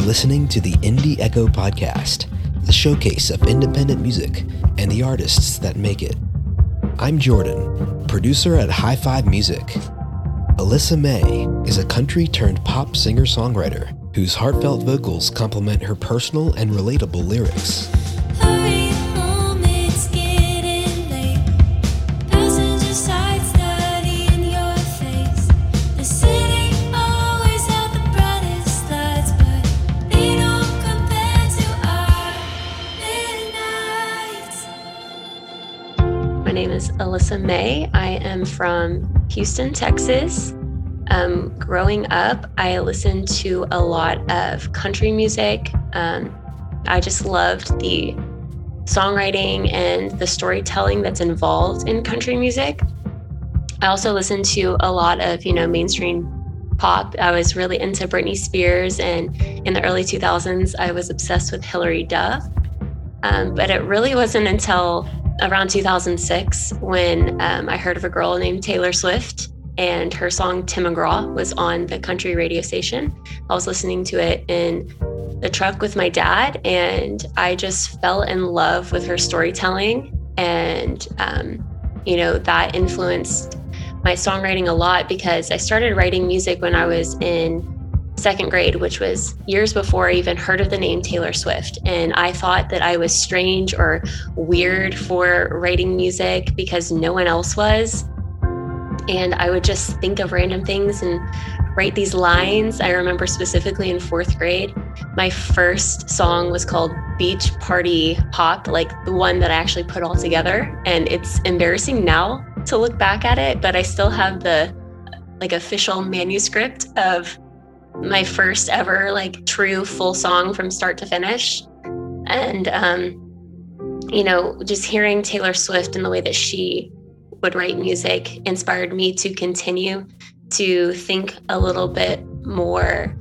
You're listening to the Indie Echo Podcast, the showcase of independent music and the artists that make it. I'm Jordan, producer at High Five Music. Alyssa May is a country-turned-pop singer-songwriter whose heartfelt vocals complement her personal and relatable lyrics. Alyssa May. I am from Houston, Texas. Growing up, I listened to a lot of country music. I just loved the songwriting and the storytelling that's involved in country music. I also listened to a lot of, mainstream pop. I was really into Britney Spears, and in the early 2000s, I was obsessed with Hilary Duff. But it really wasn't until around 2006 when I heard of a girl named Taylor Swift, and her song Tim McGraw was on the country radio station. I was listening to it in the truck with my dad, and I just fell in love with her storytelling, and that influenced my songwriting a lot, because I started writing music when I was in second grade, which was years before I even heard of the name Taylor Swift. And I thought that I was strange or weird for writing music because no one else was. And I would just think of random things and write these lines. I remember specifically in fourth grade, my first song was called Beach Party Pop, like the one that I actually put all together. And it's embarrassing now to look back at it, but I still have the official manuscript of my first ever true full song from start to finish. And just hearing Taylor Swift and the way that she would write music inspired me to continue to think a little bit more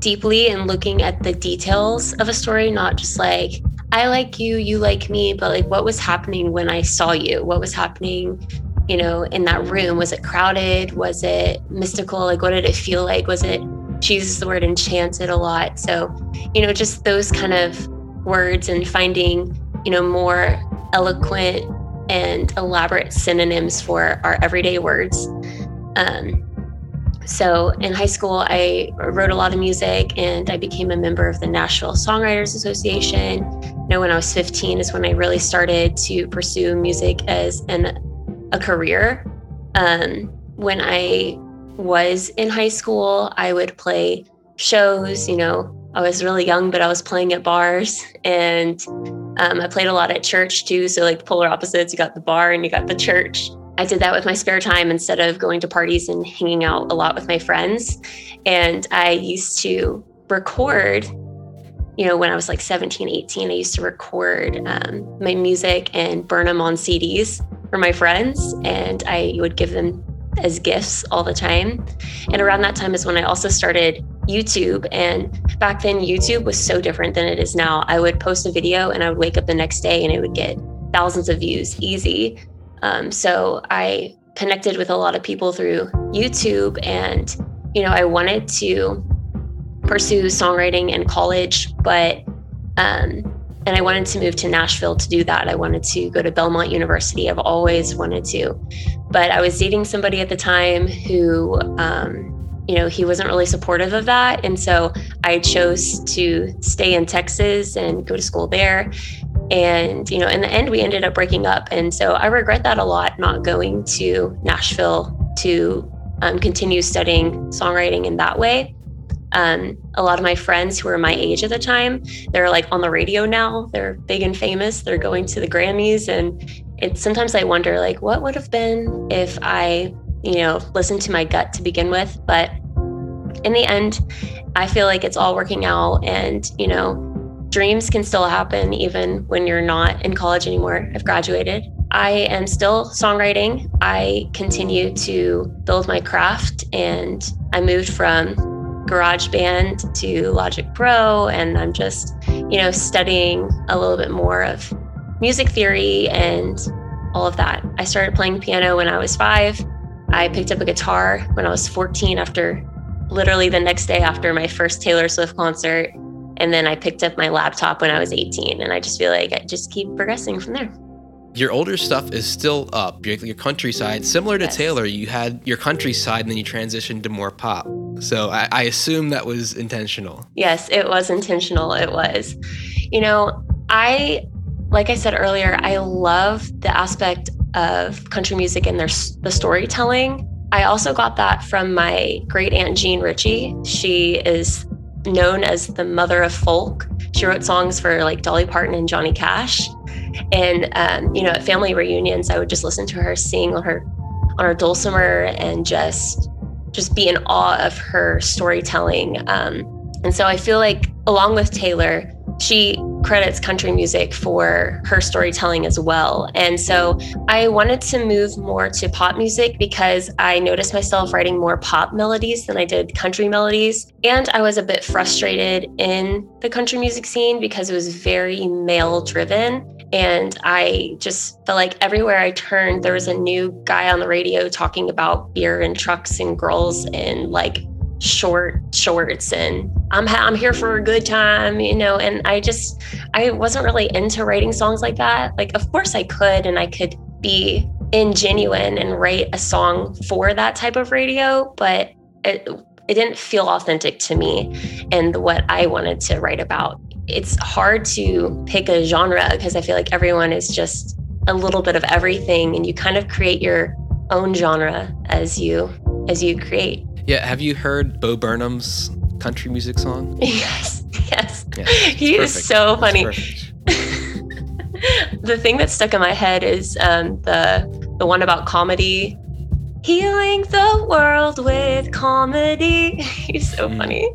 deeply and looking at the details of a story, not just I like you, you like me, but what was happening when I saw you, what was happening in that room. Was it crowded? Was it mystical? What did it feel like? Was it, she uses the word enchanted a lot. So, just those kind of words, and finding, more eloquent and elaborate synonyms for our everyday words. So in high school, I wrote a lot of music, and I became a member of the Nashville Songwriters Association. When I was 15 is when I really started to pursue music as a career. When I was in high school, I would play shows. I was really young, but I was playing at bars, and I played a lot at church too. So polar opposites, you got the bar and you got the church. I did that with my spare time instead of going to parties and hanging out a lot with my friends. And I used to record, when I was 17, 18, I used to record my music and burn them on CDs for my friends. And I would give them as gifts all the time. And around that time is when I also started YouTube. And back then, YouTube was so different than it is now. I would post a video and I would wake up the next day and it would get thousands of views easy. So I connected with a lot of people through YouTube, and, I wanted to pursue songwriting in college, but, and I wanted to move to Nashville to do that. I wanted to go to Belmont University. I've always wanted to. But I was dating somebody at the time who, he wasn't really supportive of that. And so I chose to stay in Texas and go to school there. And, in the end, we ended up breaking up. And so I regret that a lot, not going to Nashville to continue studying songwriting in that way. A lot of my friends who were my age at the time, they're on the radio now. They're big and famous. They're going to the Grammys. And sometimes I wonder, what would have been if I, listened to my gut to begin with. But in the end, I feel it's all working out. And, dreams can still happen even when you're not in college anymore. I've graduated. I am still songwriting. I continue to build my craft. And I moved from GarageBand to Logic Pro, and I'm just, studying a little bit more of music theory and all of that. I started playing piano when I was 5. I picked up a guitar when I was 14, after literally the next day after my first Taylor Swift concert. And then I picked up my laptop when I was 18, and I just feel like I just keep progressing from there. Your older stuff is still up, your countryside. Similar to Taylor, you had your countryside and then you transitioned to more pop. So I assume that was intentional. Yes, it was intentional. It was. You know, like I said earlier, I love the aspect of country music and the storytelling. I also got that from my great aunt, Jean Ritchie. She is known as the mother of folk. She wrote songs for like Dolly Parton and Johnny Cash. And, you know, at family reunions, I would just listen to her sing on her dulcimer and just be in awe of her storytelling. And so I feel like along with Taylor, she credits country music for her storytelling as well. And so I wanted to move more to pop music because I noticed myself writing more pop melodies than I did country melodies. And I was a bit frustrated in the country music scene because it was very male driven. And I just felt like everywhere I turned, there was a new guy on the radio talking about beer and trucks and girls and like shorts and I'm here for a good time, you know, and I wasn't really into writing songs like that. Like, of course I could, and I could be ingenuine and write a song for that type of radio, but it didn't feel authentic to me and what I wanted to write about. It's hard to pick a genre because I feel like everyone is just a little bit of everything, and you kind of create your own genre as you create. Yeah, have you heard Bo Burnham's country music song? Yes. Yeah, he perfect. Is so funny. The thing that stuck in my head is the one about comedy. Healing the world with comedy. He's so funny.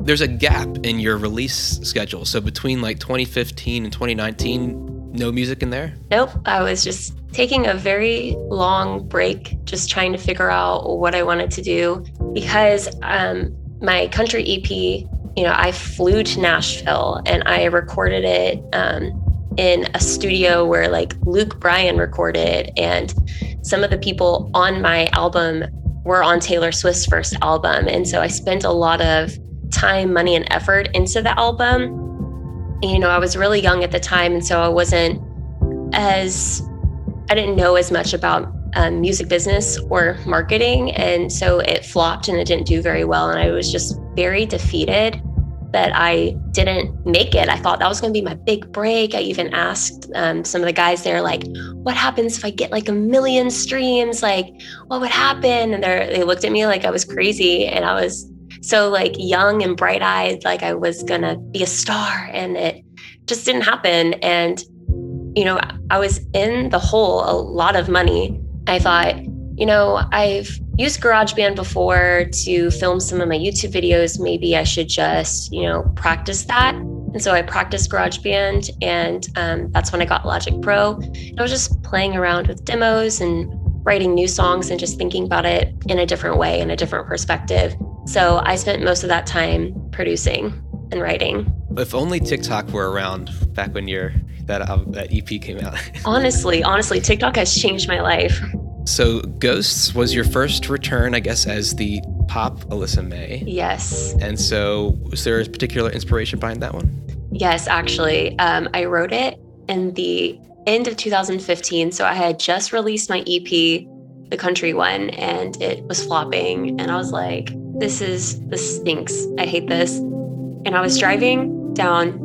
There's a gap in your release schedule. So between like 2015 and 2019, no music in there? Nope. I was just taking a very long break, just trying to figure out what I wanted to do because my country EP, you know, I flew to Nashville and I recorded it in a studio where like Luke Bryan recorded, and some of the people on my album were on Taylor Swift's first album. And so I spent a lot of time, money, and effort into the album. You know, I was really young at the time, and so I didn't know as much about music business or marketing, and so it flopped and it didn't do very well, and I was just very defeated that I didn't make it. I thought that was going to be my big break. I even asked some of the guys there, like, what happens if I get like 1 million streams? Like, what would happen? And they looked at me like I was crazy, and I was so like young and bright eyed, like I was going to be a star, and it just didn't happen. And, you know, I was in the hole, a lot of money. I thought, you know, I've used GarageBand before to film some of my YouTube videos. Maybe I should just, you know, practice that. And so I practiced GarageBand, and that's when I got Logic Pro. And I was just playing around with demos and writing new songs and just thinking about it in a different way, in a different perspective. So I spent most of that time producing and writing. If only TikTok were around back when that EP came out. Honestly, TikTok has changed my life. So Ghosts was your first return, I guess, as the pop Alyssa May. Yes. And so was there a particular inspiration behind that one? Yes, actually. I wrote it in the end of 2015. So I had just released my EP, the country one, and it was flopping. And I was like, this stinks. I hate this. And I was driving down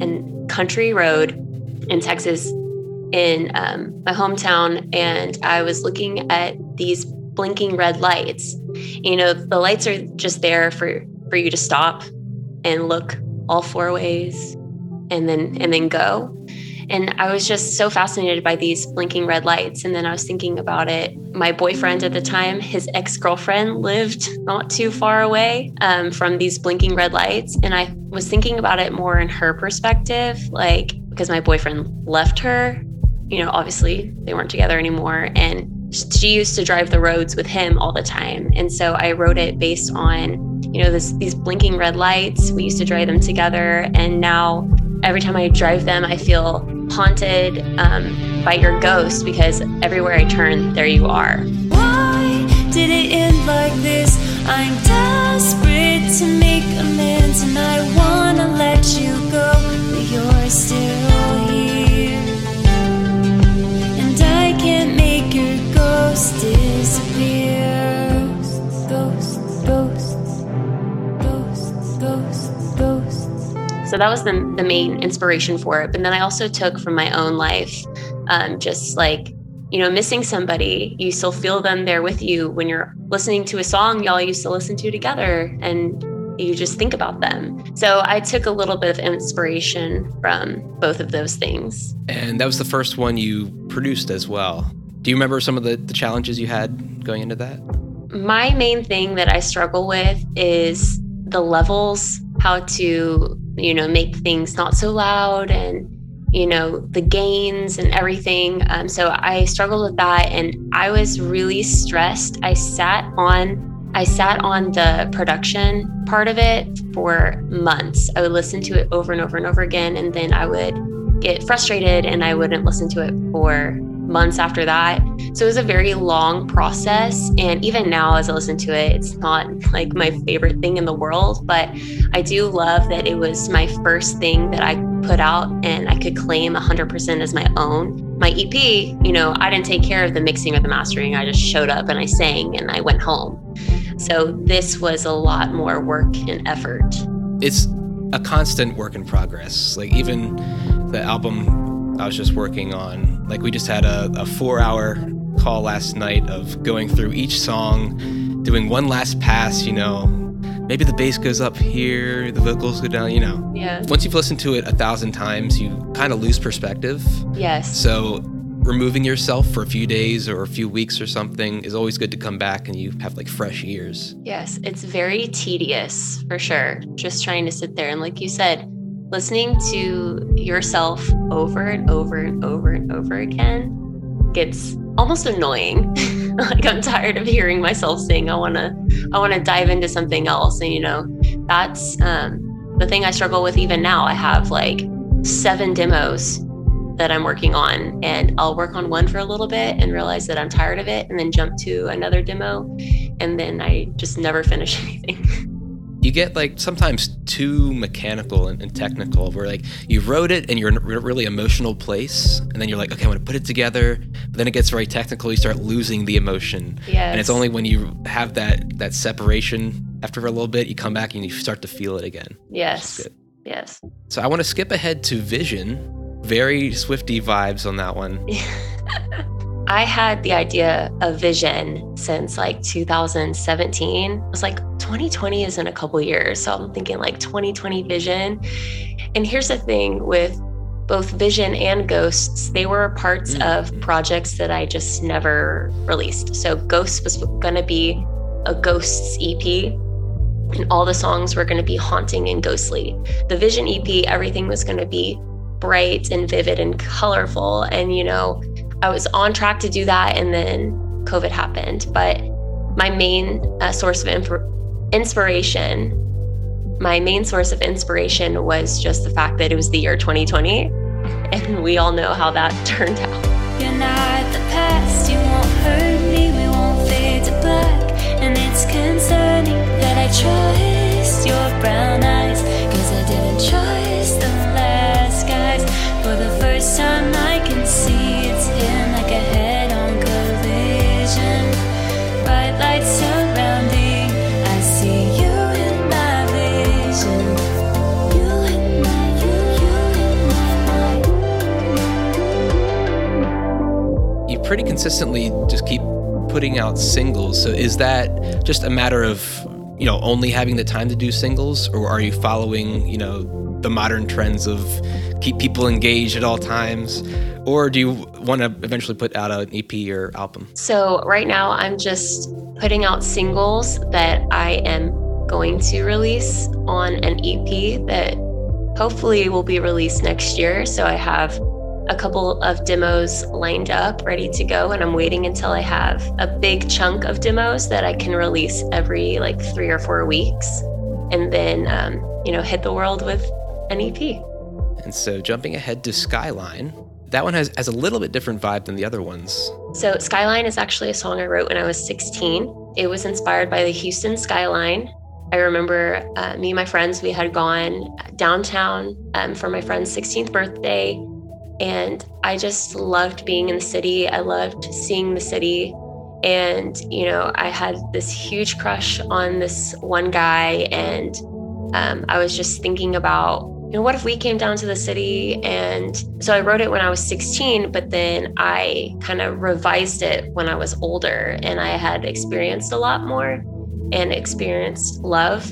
a country road in Texas in my hometown, and I was looking at these blinking red lights. You know, the lights are just there for you to stop and look all four ways and then go. And I was just so fascinated by these blinking red lights. And then I was thinking about it. My boyfriend at the time, his ex-girlfriend lived not too far away from these blinking red lights. And I was thinking about it more in her perspective, like, because my boyfriend left her, you know, obviously they weren't together anymore. And she used to drive the roads with him all the time. And so I wrote it based on, you know, these blinking red lights. We used to drive them together. And now every time I drive them, I feel haunted by your ghost, because everywhere I turn, there you are. Why did it end like this? I'm desperate to make amends, and I wanna let So that was the main inspiration for it. But then I also took from my own life, just like, you know, missing somebody, you still feel them there with you when you're listening to a song y'all used to listen to together, and you just think about them. So I took a little bit of inspiration from both of those things. And that was the first one you produced as well. Do you remember some of the challenges you had going into that? My main thing that I struggle with is the levels, how to, you know, make things not so loud and, you know, the gains and everything. So I struggled with that, and I was really stressed. I sat on the production part of it for months. I would listen to it over and over and over again, and then I would get frustrated and I wouldn't listen to it for months after that. So it was a very long process. And even now, as I listen to it, it's not like my favorite thing in the world, but I do love that it was my first thing that I put out and I could claim 100% as my own. My EP, you know, I didn't take care of the mixing or the mastering. I just showed up and I sang and I went home. So this was a lot more work and effort. It's a constant work in progress. Like even the album I was just working on, like we just had a 4-hour call last night of going through each song, doing one last pass, you know, maybe the bass goes up here, the vocals go down, you know. Yeah. Once you've listened to it 1,000 times, you kind of lose perspective. Yes. So removing yourself for a few days or a few weeks or something is always good to come back and you have like fresh ears. Yes, it's very tedious for sure. Just trying to sit there and, like you said, listening to yourself over and over and over and over again gets almost annoying. Like I'm tired of hearing myself sing. I want to dive into something else. And you know, that's the thing I struggle with even now. I have like 7 demos that I'm working on, and I'll work on one for a little bit and realize that I'm tired of it and then jump to another demo, and then I just never finish anything. You get like sometimes too mechanical and technical, where like you wrote it and you're in a really emotional place, and then you're like, okay, I'm gonna put it together, but then it gets very technical, you start losing the emotion. Yes. And it's only when you have that separation after a little bit, you come back and you start to feel it again. Yes. Yes. So I want to skip ahead to Vision. Very Swiftie vibes on that one. I had the idea of Vision since like 2017. I was like, 2020 is in a couple years. So I'm thinking like 2020 Vision. And here's the thing with both Vision and Ghosts, they were parts of projects that I just never released. So Ghosts was going to be a Ghosts EP. And all the songs were going to be haunting and ghostly. The Vision EP, everything was going to be bright and vivid and colorful, and you know, I was on track to do that, and then COVID happened. But my main source of inspiration was just the fact that it was the year 2020, and we all know how that turned out. You're not the past, you won't hurt me, we won't fade to black, and it's concerning that I trust your brown eyes, cause I didn't trust the last guys. For the first time I can see it's hidden like a head-on collision. Bright lights surrounding, I see you in my vision. You in my mind. You pretty consistently just keep putting out singles. So is that just a matter of, you know, only having the time to do singles, or are you following, you know, the modern trends of keep people engaged at all times? Or do you want to eventually put out an EP or album? So right now I'm just putting out singles that I am going to release on an EP that hopefully will be released next year. So I have a couple of demos lined up, ready to go, and I'm waiting until I have a big chunk of demos that I can release every like 3 or 4 weeks, and then, you know, hit the world with an EP. And so jumping ahead to Skyline, that one has a little bit different vibe than the other ones. So Skyline is actually a song I wrote when I was 16. It was inspired by the Houston skyline. I remember me and my friends, we had gone downtown for my friend's 16th birthday. And I just loved being in the city. I loved seeing the city. And, you know, I had this huge crush on this one guy, and I was just thinking about And what if we came down to the city? And so I wrote it when I was 16, but then I kind of revised it when I was older and I had experienced a lot more and experienced love.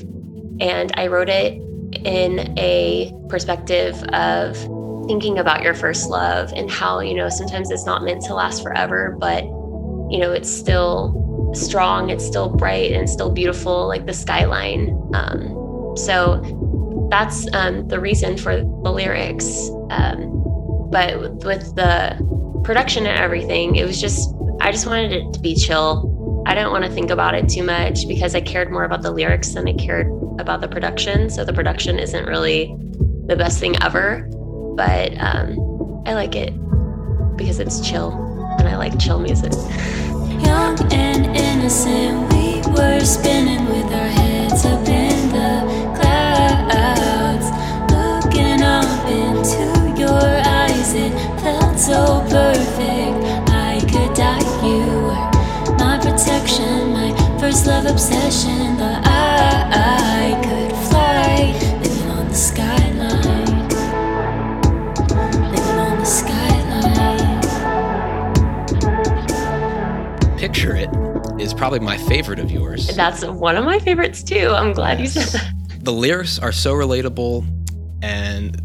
And I wrote it in a perspective of thinking about your first love and how, you know, sometimes it's not meant to last forever, but, you know, it's still strong, it's still bright and still beautiful, like the skyline. That's the reason for the lyrics. But with the production and everything, it was just, I just wanted it to be chill. I didn't want to think about it too much because I cared more about the lyrics than I cared about the production. So the production isn't really the best thing ever, but I like it because it's chill and I like chill music. Young and innocent, we were spinning with our heads up in the clouds. To your eyes, it felt so perfect. I could die. You were my protection, my first love obsession. But I could fly, living on the skyline, living on the skyline. Picture It is probably my favorite of yours. That's one of my favorites too. I'm glad you said that. The lyrics are so relatable and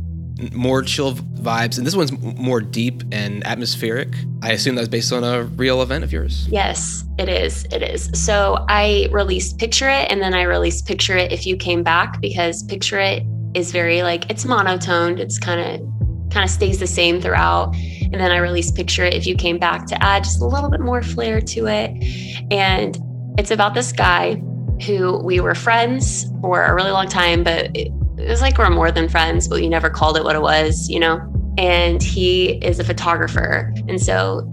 more chill vibes, and this one's more deep and atmospheric. I assume that's based on a real event of yours. Yes, it is. It is. So I released Picture It, and then I released Picture It If You Came Back, because Picture It is very like, it's monotoned. It's kind of stays the same throughout. And then I released Picture It If You Came Back to add just a little bit more flair to it. And it's about this guy who we were friends for a really long time, but it was like we're more than friends, but we never called it what it was, you know? And he is a photographer. And so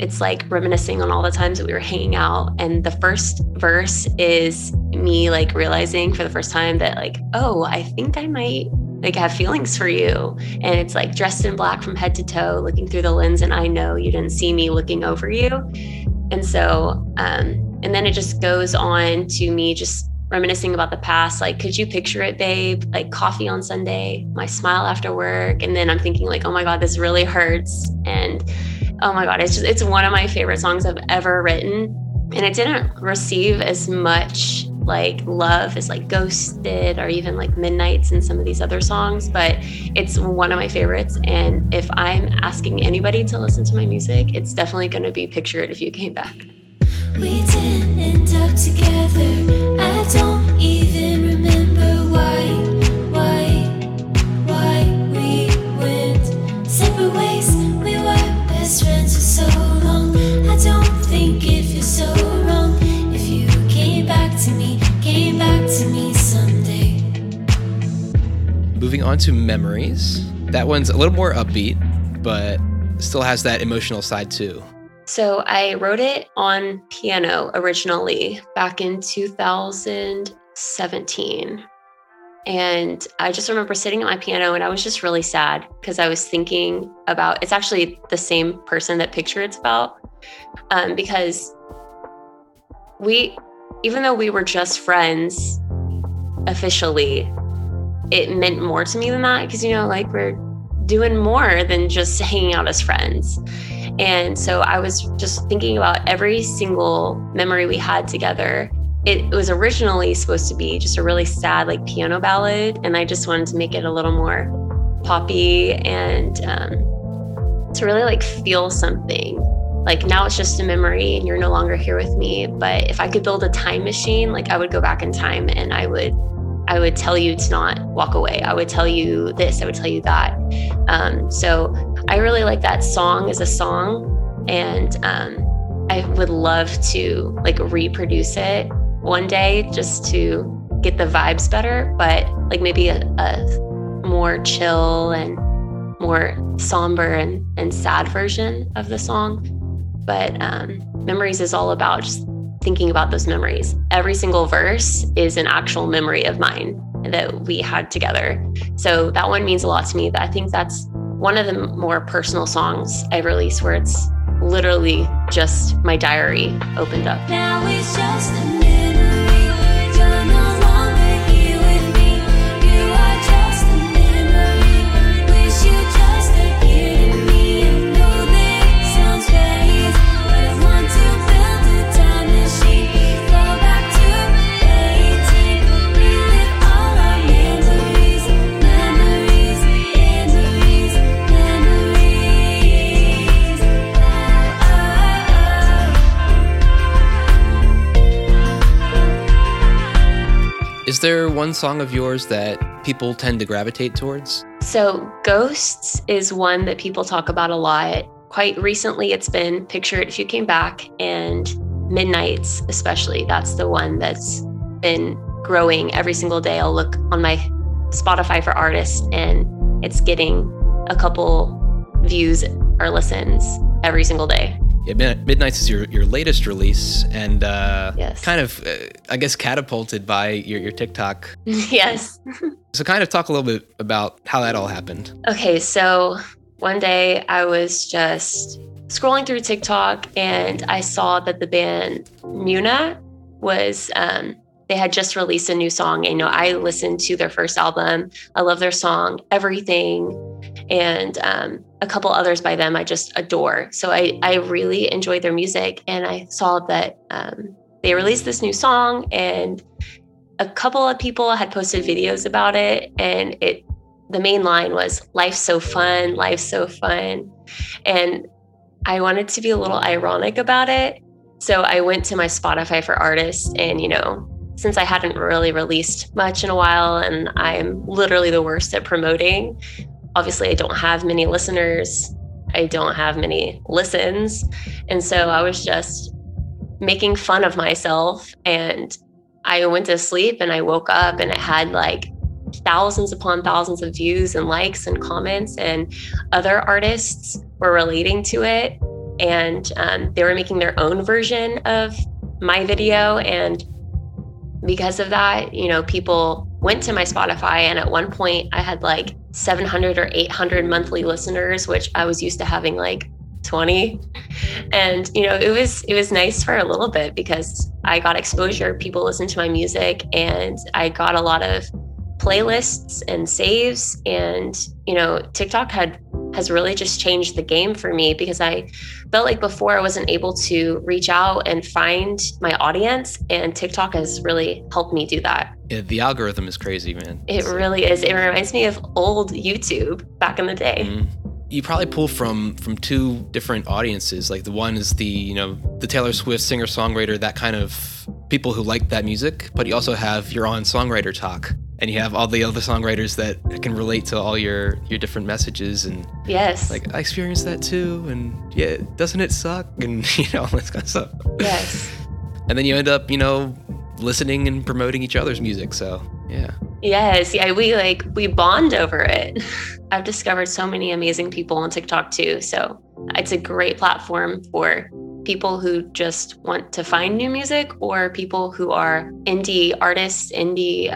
it's like reminiscing on all the times that we were hanging out. And the first verse is me like realizing for the first time that like, oh, I think I might like have feelings for you. And it's like dressed in black from head to toe, looking through the lens. And I know you didn't see me looking over you. And so, and then it just goes on to me just reminiscing about the past, like, could you picture it, babe? Like coffee on Sunday, my smile after work. And then I'm thinking like, oh my God, this really hurts. And oh my God, it's one of my favorite songs I've ever written. And it didn't receive as much like love as like Ghosted or even like Midnights and some of these other songs, but it's one of my favorites. And if I'm asking anybody to listen to my music, it's definitely gonna be Picture It If You Came Back. We didn't end up together. I don't even remember why we went separate ways. We were best friends for so long. I don't think it feels so wrong if you came back to me someday. Moving on to Memories. That one's a little more upbeat, but still has that emotional side too. So I wrote it on piano originally back in 2017. And I just remember sitting at my piano and I was just really sad because I was thinking about, it's actually the same person that Picture It's about, because even though we were just friends officially, it meant more to me than that because, you know, like we're doing more than just hanging out as friends. And so I was just thinking about every single memory we had together. It was originally supposed to be just a really sad, like piano ballad. And I just wanted to make it a little more poppy and to really like feel something. Like now it's just a memory and you're no longer here with me. But if I could build a time machine, like I would go back in time and I would tell you to not walk away. I would tell you this, I would tell you that. So I really like that song as a song. And I would love to like reproduce it one day just to get the vibes better, but like maybe a more chill and more somber and sad version of the song. But Memories is all about just thinking about those memories. Every single verse is an actual memory of mine that we had together. So that one means a lot to me. I think that's one of the more personal songs I release where it's literally just my diary opened up. Now it's just a memory. You're no longer here with me. You are just a memory. Is there one song of yours that people tend to gravitate towards? So Ghosts is one that people talk about a lot. Quite recently, it's been Picture It If You Came Back and Midnights, especially. That's the one that's been growing every single day. I'll look on my Spotify for artists and it's getting a couple views or listens every single day. Yeah, Midnights is your latest release and yes. Kind of, I guess, catapulted by your TikTok. Yes. So kind of talk a little bit about how that all happened. Okay, so one day I was just scrolling through TikTok and I saw that the band Muna was, they had just released a new song. And, you know, I listened to their first album. I love their song, Everything. And a couple others by them I just adore. So I really enjoy their music. And I saw that they released this new song and a couple of people had posted videos about it. And the main line was, life's so fun, life's so fun. And I wanted to be a little ironic about it. So I went to my Spotify for artists and, you know, since I hadn't really released much in a while and I'm literally the worst at promoting, obviously I don't have many listeners, I don't have many listens. And so I was just making fun of myself and I went to sleep and I woke up and it had like thousands upon thousands of views and likes and comments and other artists were relating to it. And they were making their own version of my video. And because of that, you know, people went to my Spotify. And at one point I had like 700 or 800 monthly listeners, which I was used to having like 20. And, you know, it was nice for a little bit because I got exposure. People listened to my music and I got a lot of playlists and saves. And, you know, TikTok has really just changed the game for me because I felt like before I wasn't able to reach out and find my audience, and TikTok has really helped me do that. Yeah, the algorithm is crazy, man. It really is. It reminds me of old YouTube back in the day. Mm-hmm. You probably pull from two different audiences. Like the one is the, you know, the Taylor Swift singer-songwriter, that kind of people who like that music, but you also have your own songwriter talk. And you have all the other songwriters that can relate to all your different messages. And yes, like I experienced that too. And yeah, doesn't it suck? And you know, all this kind of stuff. Yes. And then you end up, you know, listening and promoting each other's music. So yeah. Yes. Yeah. We bond over it. I've discovered so many amazing people on TikTok too. So it's a great platform for people who just want to find new music or people who are indie artists, indie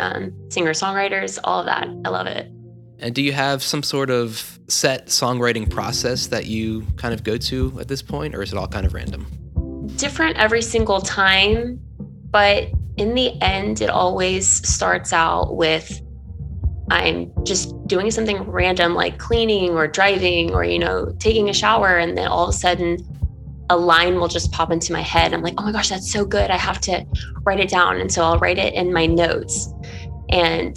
singer-songwriters, all of that. I love it. And do you have some sort of set songwriting process that you kind of go to at this point, or is it all kind of random? Different every single time, but in the end, it always starts out with I'm just doing something random like cleaning or driving or, you know, taking a shower, and then all of a sudden, a line will just pop into my head. I'm like, oh my gosh, that's so good. I have to write it down. And so I'll write it in my notes. And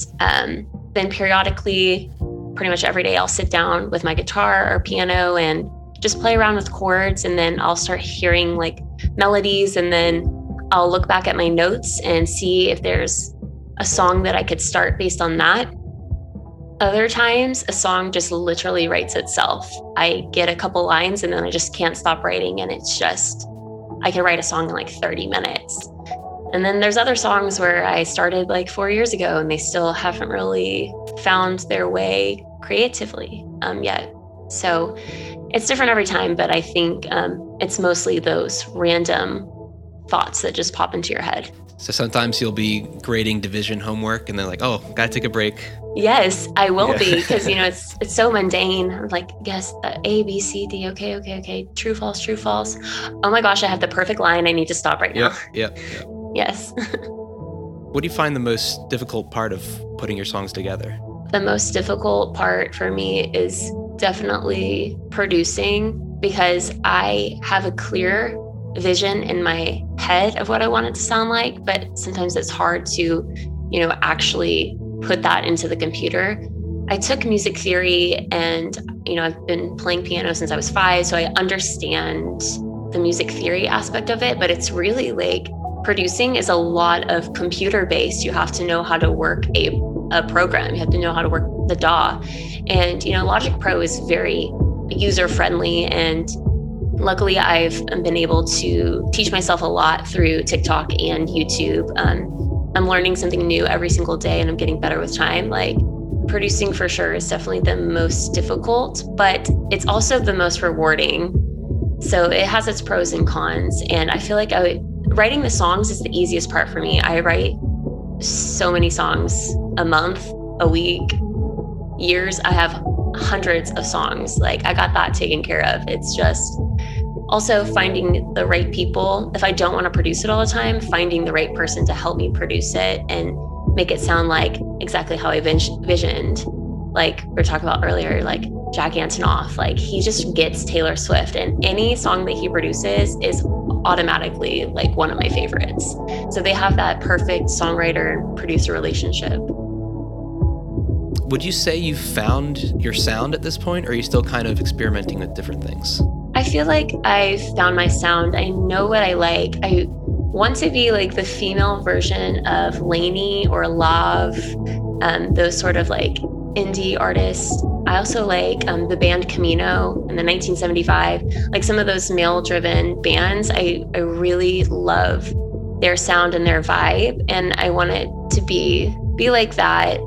then periodically, pretty much every day, I'll sit down with my guitar or piano and just play around with chords. And then I'll start hearing like melodies. And then I'll look back at my notes and see if there's a song that I could start based on that. Other times, a song just literally writes itself. I get a couple lines and then I just can't stop writing. And it's just, I can write a song in like 30 minutes. And then there's other songs where I started like 4 years ago and they still haven't really found their way creatively yet. So it's different every time, but I think it's mostly those random thoughts that just pop into your head. So sometimes you'll be grading division homework and they're like, oh, gotta take a break. Yes, I will be because, you know, it's so mundane. I'm like, yes, A, B, C, D, okay. True, false, true, false. Oh my gosh, I have the perfect line. I need to stop right now. Yeah. Yes. What do you find the most difficult part of putting your songs together? The most difficult part for me is definitely producing because I have a clear vision in my head of what I want it to sound like, but sometimes it's hard to, you know, actually put that into the computer. I took music theory and, you know, I've been playing piano since I was 5, so I understand the music theory aspect of it, but it's really like Producing is a lot of computer-based. You have to know how to work a program. You have to know how to work the DAW. And, you know, Logic Pro is very user-friendly. And luckily, I've been able to teach myself a lot through TikTok and YouTube. I'm learning something new every single day, and I'm getting better with time. Like, producing for sure is definitely the most difficult, but it's also the most rewarding. So it has its pros and cons. And I feel like writing the songs is the easiest part for me. I write so many songs a month, a week, years. I have hundreds of songs. Like, I got that taken care of. It's just also finding the right people. If I don't want to produce it all the time, finding the right person to help me produce it and make it sound like exactly how I envisioned. Like we were talking about earlier, like Jack Antonoff, like he just gets Taylor Swift, and any song that he produces is automatically like one of my favorites. So they have that perfect songwriter and producer relationship. Would you say you've found your sound at this point, or are you still kind of experimenting with different things? I feel like I've found my sound. I know what I like. I want to be like the female version of LANY or Love, those sort of like indie artists. I also like the band Camino and The 1975, like some of those male-driven bands. I really love their sound and their vibe, and I want it to be like that.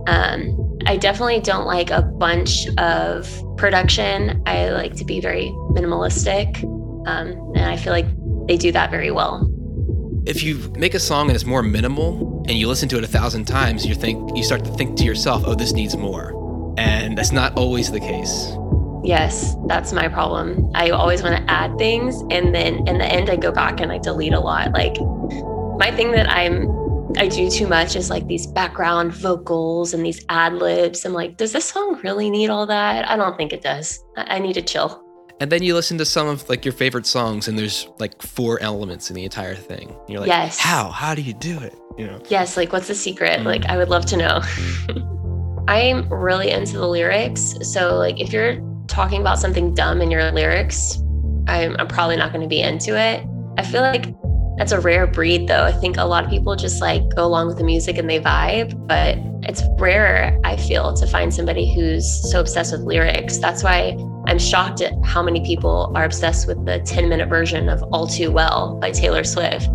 I definitely don't like a bunch of production. I like to be very minimalistic, and I feel like they do that very well. If you make a song and it's more minimal and you listen to it 1,000 times, you start to think to yourself, oh, this needs more. And that's not always the case. Yes, that's my problem. I always want to add things, and then in the end I go back and I delete a lot. Like my thing that I do too much is like these background vocals and these ad libs. I'm like, does this song really need all that? I don't think it does. I need to chill. And then you listen to some of like your favorite songs, and there's like 4 elements in the entire thing. And you're like, yes. How do you do it? You know? Yes, like what's the secret? Mm-hmm. Like I would love to know. I'm really into the lyrics. So like if you're talking about something dumb in your lyrics, I'm probably not going to be into it. I feel like that's a rare breed though. I think a lot of people just like go along with the music and they vibe, but it's rare, I feel, to find somebody who's so obsessed with lyrics. That's why I'm shocked at how many people are obsessed with the 10-minute version of All Too Well by Taylor Swift.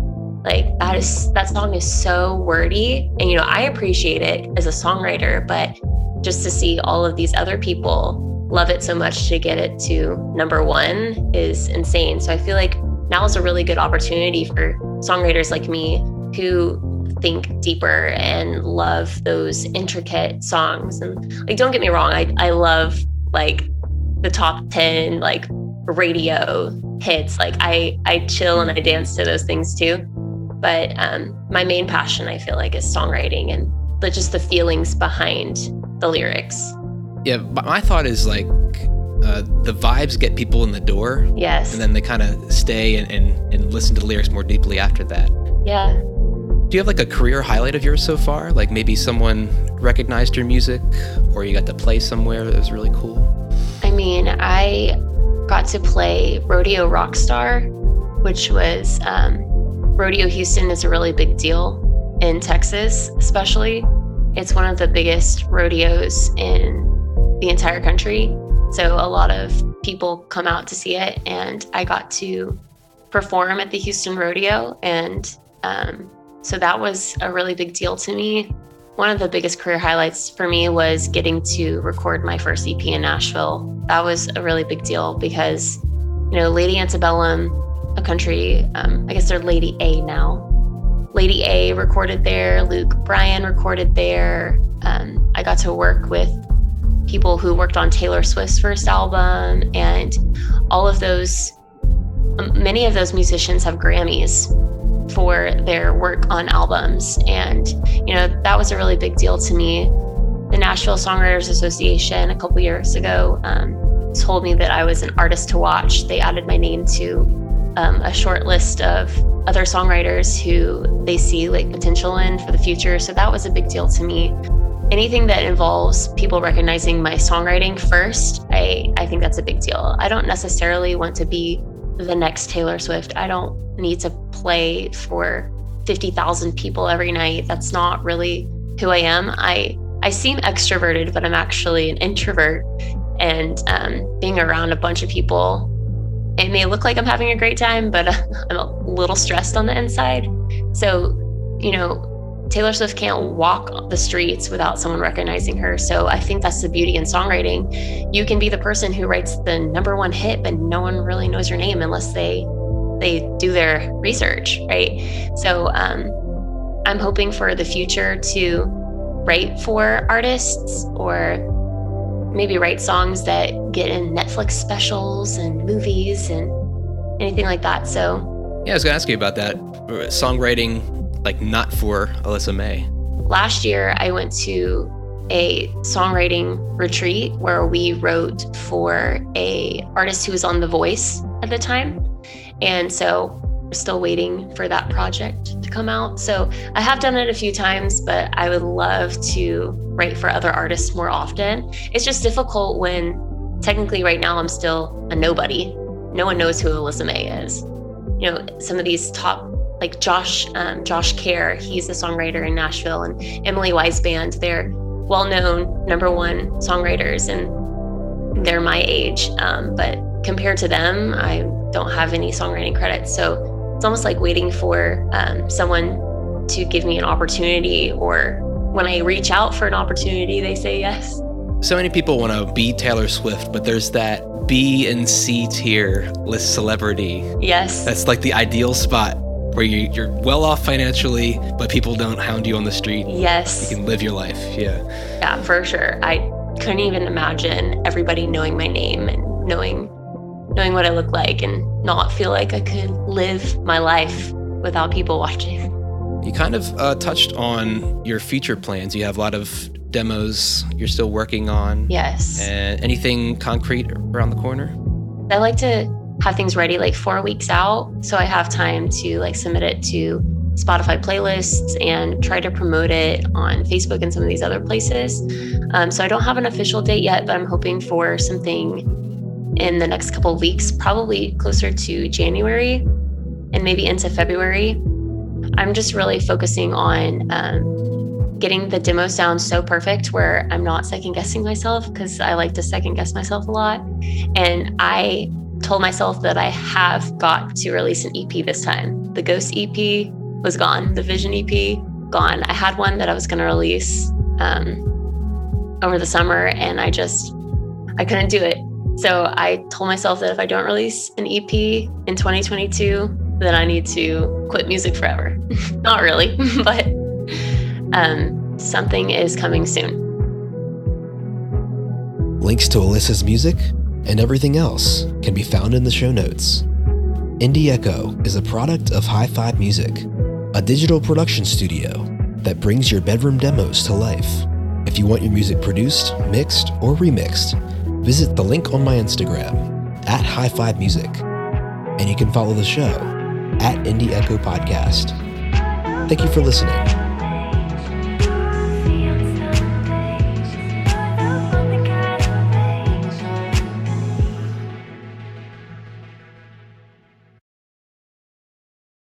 Like that song is so wordy, and you know, I appreciate it as a songwriter, but just to see all of these other people love it so much to get it to number 1 is insane. So I feel like now is a really good opportunity for songwriters like me who think deeper and love those intricate songs. And like, don't get me wrong, I love like the top 10 like radio hits. Like I chill and I dance to those things too. But my main passion, I feel like, is songwriting and just the feelings behind the lyrics. Yeah, my thought is like the vibes get people in the door. Yes. And then they kind of stay and listen to the lyrics more deeply after that. Yeah. Do you have like a career highlight of yours so far? Like maybe someone recognized your music, or you got to play somewhere that was really cool? I mean, I got to play Rodeo Rockstar, which was Rodeo Houston is a really big deal in Texas, especially. It's one of the biggest rodeos in the entire country. So a lot of people come out to see it, and I got to perform at the Houston Rodeo. And so that was a really big deal to me. One of the biggest career highlights for me was getting to record my first EP in Nashville. That was a really big deal because, you know, Lady Antebellum, a country, I guess they're Lady A now. Lady A recorded there, Luke Bryan recorded there. I got to work with people who worked on Taylor Swift's first album, and all of those, many of those musicians have Grammys for their work on albums. And, you know, that was a really big deal to me. The Nashville Songwriters Association a couple years ago told me that I was an artist to watch. They added my name to a short list of other songwriters who they see like potential in for the future. So that was a big deal to me. Anything that involves people recognizing my songwriting first, I think that's a big deal. I don't necessarily want to be the next Taylor Swift. I don't need to play for 50,000 people every night. That's not really who I am. I seem extroverted, but I'm actually an introvert. And being around a bunch of people, it may look like I'm having a great time, but I'm a little stressed on the inside. So, you know, Taylor Swift can't walk the streets without someone recognizing her. So I think that's the beauty in songwriting. You can be the person who writes the number one hit, but no one really knows your name unless they do their research, right? So I'm hoping for the future to write for artists, or maybe write songs that get in Netflix specials and movies and anything like that. So yeah, I was gonna ask you about that songwriting, like not for Alyssa May. Last year, I went to a songwriting retreat where we wrote for a artist who was on The Voice at the time. And so we're still waiting for that project to come out. So I have done it a few times, but I would love to write for other artists more often. It's just difficult when technically right now I'm still a nobody. No one knows who Alyssa May is. You know, some of these top, like Josh Kerr, he's a songwriter in Nashville, and Emily Wise Band, they're well-known number one songwriters, and they're my age. But compared to them, I don't have any songwriting credits. So it's almost like waiting for someone to give me an opportunity, or when I reach out for an opportunity, they say yes. So many people want to be Taylor Swift, but there's that B and C tier list celebrity. Yes. That's like the ideal spot, where you're well off financially, but people don't hound you on the street. Yes. You can live your life, yeah. Yeah, for sure. I couldn't even imagine everybody knowing my name and knowing what I look like and not feel like I could live my life without people watching. You kind of touched on your future plans. You have a lot of demos you're still working on. Yes. And anything concrete around the corner? I like to have things ready like 4 weeks out, so I have time to like submit it to Spotify playlists and try to promote it on Facebook and some of these other places. So I don't have an official date yet, but I'm hoping for something in the next couple of weeks, probably closer to January and maybe into February. I'm just really focusing on getting the demo sound so perfect where I'm not second guessing myself, because I like to second guess myself a lot. And I told myself that I have got to release an EP this time. The Ghost EP was gone. The Vision EP, gone. I had one that I was going to release over the summer, and I couldn't do it. So I told myself that if I don't release an EP in 2022, then I need to quit music forever. Not really, but something is coming soon. Links to Alyssa's music and everything else can be found in the show notes. Indie Echo is a product of High Five Music, a digital production studio that brings your bedroom demos to life. If you want your music produced, mixed, or remixed, visit the link on my Instagram, @High Five Music, and you can follow the show, @Indie Echo Podcast. Thank you for listening.